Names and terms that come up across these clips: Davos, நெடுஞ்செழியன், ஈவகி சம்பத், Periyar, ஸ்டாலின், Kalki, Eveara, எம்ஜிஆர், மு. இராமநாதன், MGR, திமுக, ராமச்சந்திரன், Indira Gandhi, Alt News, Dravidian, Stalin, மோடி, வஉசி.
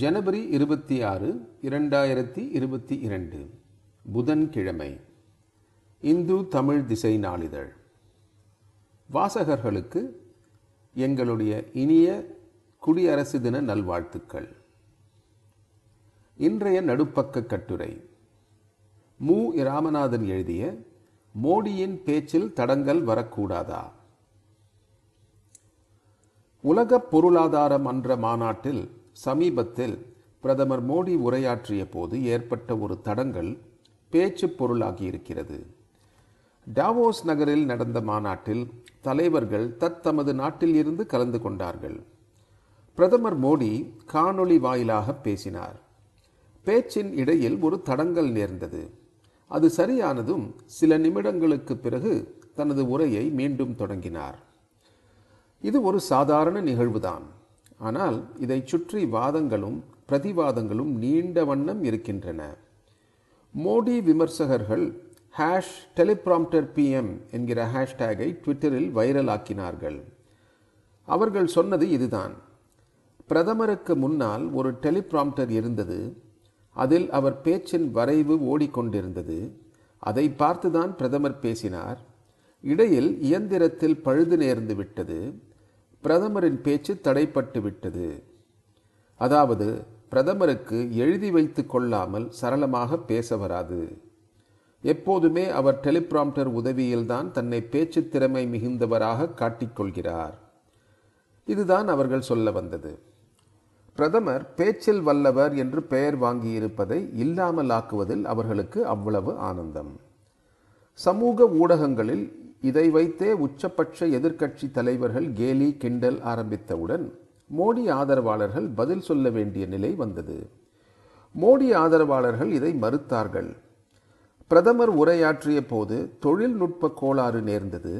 ஜனவரி 26, 2022 புதன்கிழமை. இந்து தமிழ் திசை நாளிதழ். வாசகர்களுக்கு எங்களுடைய இனிய குடியரசு தின நல்வாழ்த்துக்கள். இன்றைய நடுப்பக்கக் கட்டுரை மு. இராமநாதன் எழுதிய மோடியின் பேச்சில் தடங்கல் வரக்கூடாதா? உலக பொருளாதார மன்ற மாநாட்டில் சமீபத்தில் பிரதமர் மோடி உரையாற்றிய போது ஏற்பட்ட ஒரு தடங்கல் பேச்சு பொருளாகியிருக்கிறது. டாவோஸ் நகரில் நடந்த மாநாட்டில் தலைவர்கள் தத்தமது நாட்டில் இருந்து கலந்து கொண்டார்கள். பிரதமர் மோடி காணொளி வாயிலாக பேசினார். பேச்சின் இடையில் ஒரு தடங்கல் நேர்ந்தது. அது சரியானதும் சில நிமிடங்களுக்கு பிறகு தனது உரையை மீண்டும் தொடங்கினார். இது ஒரு சாதாரண நிகழ்வுதான். ஆனால் இதை சுற்றி வாதங்களும் பிரதிவாதங்களும் நீண்ட வண்ணம் இருக்கின்றன. மோடி விமர்சகர்கள் #teleprompter PM என்கிற ஹேஷ்டேகை ட்விட்டரில் வைரலாக்கினார்கள். அவர்கள் சொன்னது இதுதான்: பிரதமருக்கு முன்னால் ஒரு டெலிப்ராம்டர் இருந்தது. அதில் அவர் பேச்சின் வரைவு ஓடிக்கொண்டிருந்தது. அதை பார்த்துதான் பிரதமர் பேசினார். இடையில் இயந்திரத்தில் பழுது நேர்ந்து விட்டது. பிரதமரின் பேச்சு தடைப்பட்டு விட்டது. அதாவது பிரதமருக்கு எழுதி வைத்து கொள்ளாமல் சரளமாக பேச வராது. எப்போதுமே அவர் டெலிப்ராம்டர் உதவியில்தான் தன்னை பேச்சு திறமை மிகுந்தவராக காட்டிக்கொள்கிறார். இதுதான் அவர்கள் சொல்ல வந்தது. பிரதமர் பேச்சில் வல்லவர் என்று பெயர் வாங்கியிருப்பதை இல்லாமல் ஆக்குவதில் அவர்களுக்கு அவ்வளவு ஆனந்தம். சமூக ஊடகங்களில் இதை வைத்தே உச்சபட்ச எதிர்க்கட்சி தலைவர்கள் கேலி கிண்டல் ஆரம்பித்தவுடன் மோடி ஆதரவாளர்கள் பதில் சொல்ல வேண்டிய நிலை வந்தது. மோடி ஆதரவாளர்கள் இதை மறுத்தார்கள். பிரதமர் உரையாற்றிய போது தொழில்நுட்ப கோளாறு நேர்ந்தது.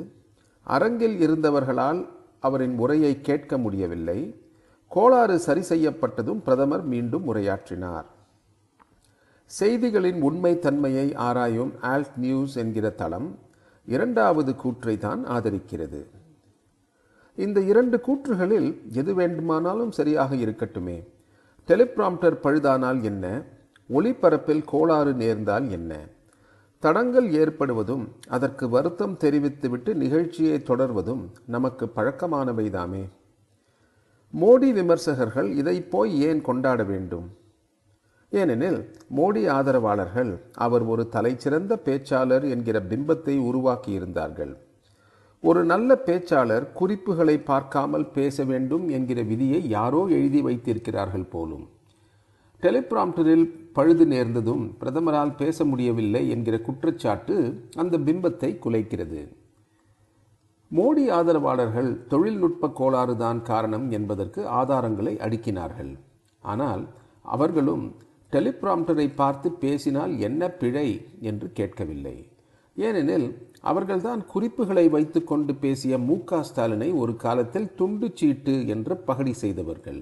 அரங்கில் இருந்தவர்களால் அவரின் உரையை கேட்க முடியவில்லை. கோளாறு சரி செய்யப்பட்டதும் பிரதமர் மீண்டும் உரையாற்றினார். செய்திகளின் உண்மைத்தன்மையை ஆராயும் ஆல்ட் நியூஸ் என்கிற தளம் இரண்டாவது கூற்றை தான் ஆதரிக்கிறது. இந்த இரண்டு கூற்றுகளில் எது வேண்டுமானாலும் சரியாக இருக்கட்டுமே. டெலிப்ராம்டர் பழுதானால் என்ன? ஒளிபரப்பில் கோளாறு நேர்ந்தால் என்ன? தடங்கள் ஏற்படுவதும் அதற்கு வருத்தம் தெரிவித்துவிட்டு நிகழ்ச்சியை தொடர்வதும் நமக்கு பழக்கமானவைதாமே. மோடி விமர்சகர்கள் இதை போய் ஏன் கொண்டாட வேண்டும்? ஏனெனில் மோடி ஆதரவாளர்கள் அவர் ஒரு தலைசிறந்த பேச்சாளர் என்கிற பிம்பத்தை உருவாக்கியிருந்தார்கள். ஒரு நல்ல பேச்சாளர் குறிப்புகளை பார்க்காமல் பேச வேண்டும் என்கிற விதியை யாரோ எழுதி வைத்திருக்கிறார்கள் போலும். டெலிப்ராம்டரில் பழுது நேர்ந்ததும் பிரதமரால் பேச முடியவில்லை என்கிற குற்றச்சாட்டு அந்த பிம்பத்தை குலைக்கிறது. மோடி ஆதரவாளர்கள் தொழில்நுட்ப கோளாறுதான் காரணம் என்பதற்கு ஆதாரங்களை அடுக்கினார்கள். ஆனால் அவர்களும் டெலிப்ராம்டரை பார்த்து பேசினால் என்ன பிழை என்று கேட்கவில்லை. ஏனெனில் அவர்கள்தான் குறிப்புகளை வைத்துக்கொண்டு பேசிய மு. க. ஸ்டாலினை ஒரு காலத்தில் துண்டு சீட்டு என்று பகடி செய்தவர்கள்.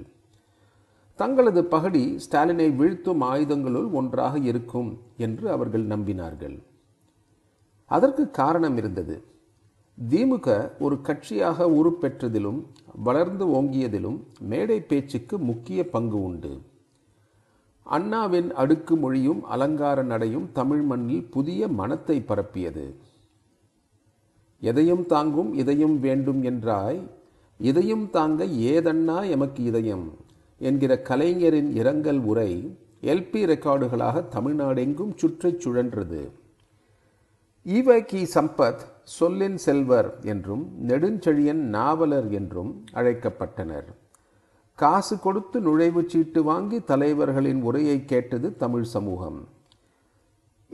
தங்களது பகடி ஸ்டாலினை வீழ்த்தும் ஆயுதங்களுள் ஒன்றாக இருக்கும் என்று அவர்கள் நம்பினார்கள். அதற்கு காரணம் இருந்தது. திமுக ஒரு கட்சியாக உருப்பெற்றதிலும் வளர்ந்து ஓங்கியதிலும் மேடை பேச்சுக்கு முக்கிய பங்கு உண்டு. அண்ணாவின் அடுக்கு மொழியும் அலங்கார நடையும் தமிழ் மண்ணில் புதிய மனத்தை பரப்பியது. எதையும் தாங்கும் இதயம் வேண்டும் என்றாய், இதையும் தாங்க ஏதண்ணா எமக்கு இதயம் என்கிற கலைஞரின் இரங்கல் உரை LP ரெக்கார்டுகளாக தமிழ்நாடெங்கும் சுற்றி சுழன்றது. ஈவகி சம்பத் சொல்லின் செல்வர் என்றும் நெடுஞ்செழியன் நாவலர் என்றும் அழைக்கப்பட்டனர். காசு கொடுத்து நுழைவுச்சீட்டு வாங்கி தலைவர்களின் உரையை கேட்டது தமிழ் சமூகம்.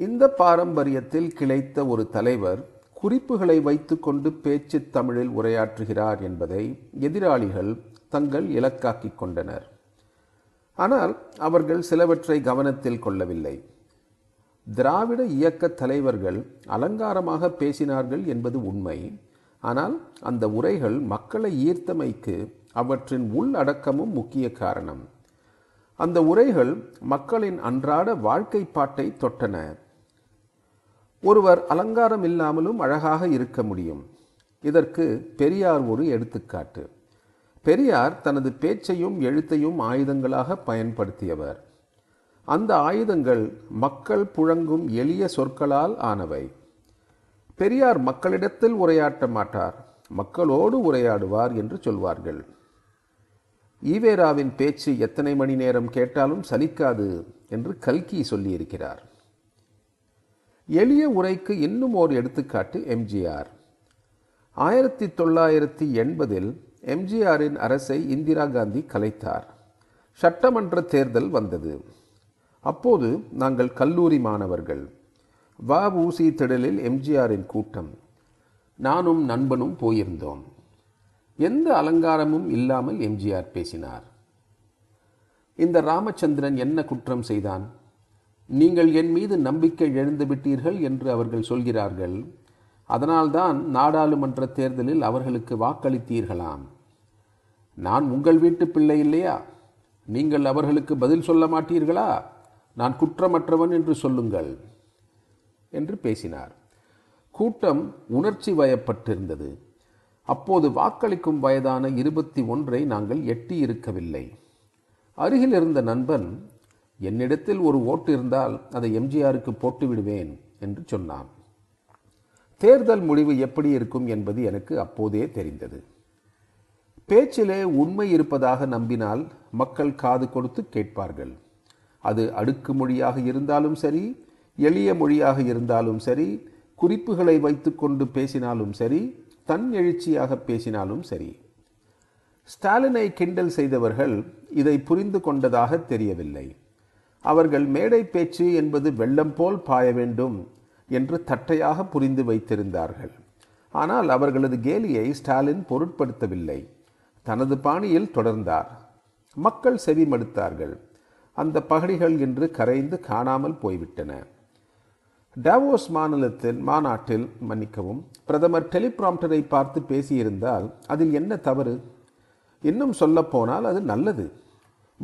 இந்த பாரம்பரியத்தில் கிளைத்த ஒரு தலைவர் குறிப்புகளை வைத்துக்கொண்டு பேச்சு தமிழில் உரையாற்றுகிறார் என்பதை எதிராளிகள் தங்கள் இலக்காக்கிக் கொண்டனர். ஆனால் அவர்கள் சிலவற்றை கவனத்தில் கொள்ளவில்லை. திராவிட இயக்க தலைவர்கள் அலங்காரமாக பேசினார்கள் என்பது உண்மை. ஆனால் அந்த உரைகள் மக்களை ஈர்த்தமைக்கு அவற்றின் உள்ளடக்கமும் முக்கிய காரணம். அந்த உரைகள் மக்களின் அன்றாட வாழ்க்கை பாட்டை தொட்டன. ஒருவர் அலங்காரம் இல்லாமலும் அழகாக இருக்க முடியும். இதற்கு பெரியார் ஒரு எடுத்துக்காட்டு. பெரியார் தனது பேச்சையும் எழுத்தையும் ஆயுதங்களாக பயன்படுத்தியவர். அந்த ஆயுதங்கள் மக்கள் புழங்கும் எளிய சொற்களால் ஆனவை. பெரியார் மக்களிடத்தில் உரையாற்ற மாட்டார், மக்களோடு உரையாடுவார் என்று சொல்வார்கள். ஈவேராவின் பேச்சு எத்தனை மணி நேரம் கேட்டாலும் சலிக்காது என்று கல்கி சொல்லியிருக்கிறார். எளிய உரைக்கு இன்னும் ஓர் எடுத்துக்காட்டு எம்ஜிஆர். 1980 எம்ஜிஆரின் அரசை இந்திரா காந்தி கலைத்தார். சட்டமன்ற தேர்தல் வந்தது. அப்போது நாங்கள் கல்லூரி மாணவர்கள். வஉசி திடலில் எம்ஜிஆரின் கூட்டம். நானும் நண்பனும் போயிருந்தோம். எந்த அலங்காரமும் இல்லாமல் எம்ஜிஆர் பேசினார். இந்த ராமச்சந்திரன் என்ன குற்றம் செய்தான்? நீங்கள் என் மீது நம்பிக்கை இழந்து விட்டீர்கள் என்று அவர்கள் சொல்கிறார்கள். அதனால்தான் நாடாளுமன்ற தேர்தலில் அவர்களுக்கு வாக்களித்தீர்களாம். நான் உங்கள் வீட்டு பிள்ளை இல்லையா? நீங்கள் அவர்களுக்கு பதில் சொல்ல மாட்டீர்களா? நான் குற்றமற்றவன் என்று சொல்லுங்கள் என்று பேசினார். கூட்டம் உணர்ச்சி வயப்பட்டிருந்தது. அப்போது வாக்களிக்கும் வயதான 21 நாங்கள் எட்டியிருக்கவில்லை. அருகில் இருந்த நண்பன், என்னிடத்தில் ஒரு ஓட்டு இருந்தால் அதை எம்ஜிஆருக்கு போட்டு விடுவேன் என்று சொன்னான். தேர்தல் முடிவு எப்படி இருக்கும் என்பது எனக்கு அப்போதே தெரிந்தது. பேச்சிலே உண்மை இருப்பதாக நம்பினால் மக்கள் காது கொடுத்து கேட்பார்கள். அது அடுக்கு மொழியாக இருந்தாலும் சரி, எளிய மொழியாக இருந்தாலும் சரி, குறிப்புகளை வைத்துக்கொண்டு பேசினாலும் சரி, தன் எழுச்சியாக பேசினாலும் சரி. ஸ்டாலினை கிண்டல் செய்தவர்கள் இதை புரிந்து கொண்டதாக தெரியவில்லை. அவர்கள் மேடை பேச்சு என்பது வெள்ளம் போல் பாய வேண்டும் என்று தட்டையாக புரிந்து வைத்திருந்தார்கள். ஆனால் அவர்களது கேலியை ஸ்டாலின் பொருட்படுத்தவில்லை. தனது பாணியில் தொடர்ந்தார். மக்கள் செவி மடுத்தார்கள். அந்த பகடிகள் இன்று கரைந்து காணாமல் போய்விட்டன. டாவோஸ் மாநாட்டில் பிரதமர் டெலிபிராம்டரை பார்த்து பேசியிருந்தால் அதில் என்ன தவறு? இன்னும் சொல்லப்போனால் அது நல்லது.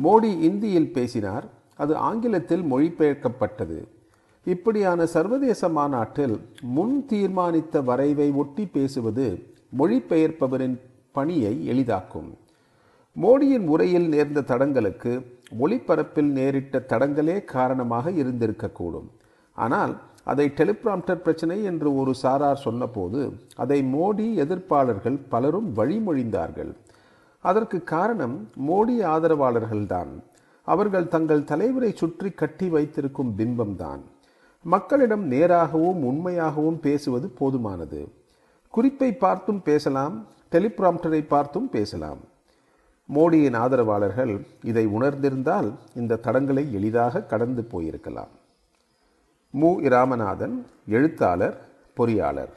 மோடி இந்தியில் பேசினார், அது ஆங்கிலத்தில் மொழிபெயர்க்கப்பட்டது. இப்படியான சர்வதேச மாநாட்டில் முன் தீர்மானித்த வரைவை ஒட்டி பேசுவது மொழிபெயர்ப்பவரின் பணியை எளிதாக்கும். மோடியின் உரையில் நேர்ந்த தடங்களுக்கு ஒளிபரப்பில் நேரிட்ட தடங்களே காரணமாக இருந்திருக்கக்கூடும். ஆனால் அதை டெலிபிராம்டர் பிரச்சனை என்று ஒரு சாரார் சொன்னபோது அதை மோடி எதிர்ப்பாளர்கள் பலரும் வழிமொழிந்தார்கள். அதற்கு காரணம் மோடி ஆதரவாளர்கள்தான். அவர்கள் தங்கள் தலைவரை சுற்றி கட்டி வைத்திருக்கும் பிம்பம்தான். மக்களிடம் நேராகவும் உண்மையாகவும் பேசுவது போதுமானது. குறிப்பை பார்த்தும் பேசலாம், டெலிபிராம்டரை பார்த்தும் பேசலாம். மோடியின் ஆதரவாளர்கள் இதை உணர்ந்திருந்தால் இந்த தடங்களை எளிதாக கடந்து போயிருக்கலாம். மு. இராமநாதன், எழுத்தாளர், பொறியாளர்.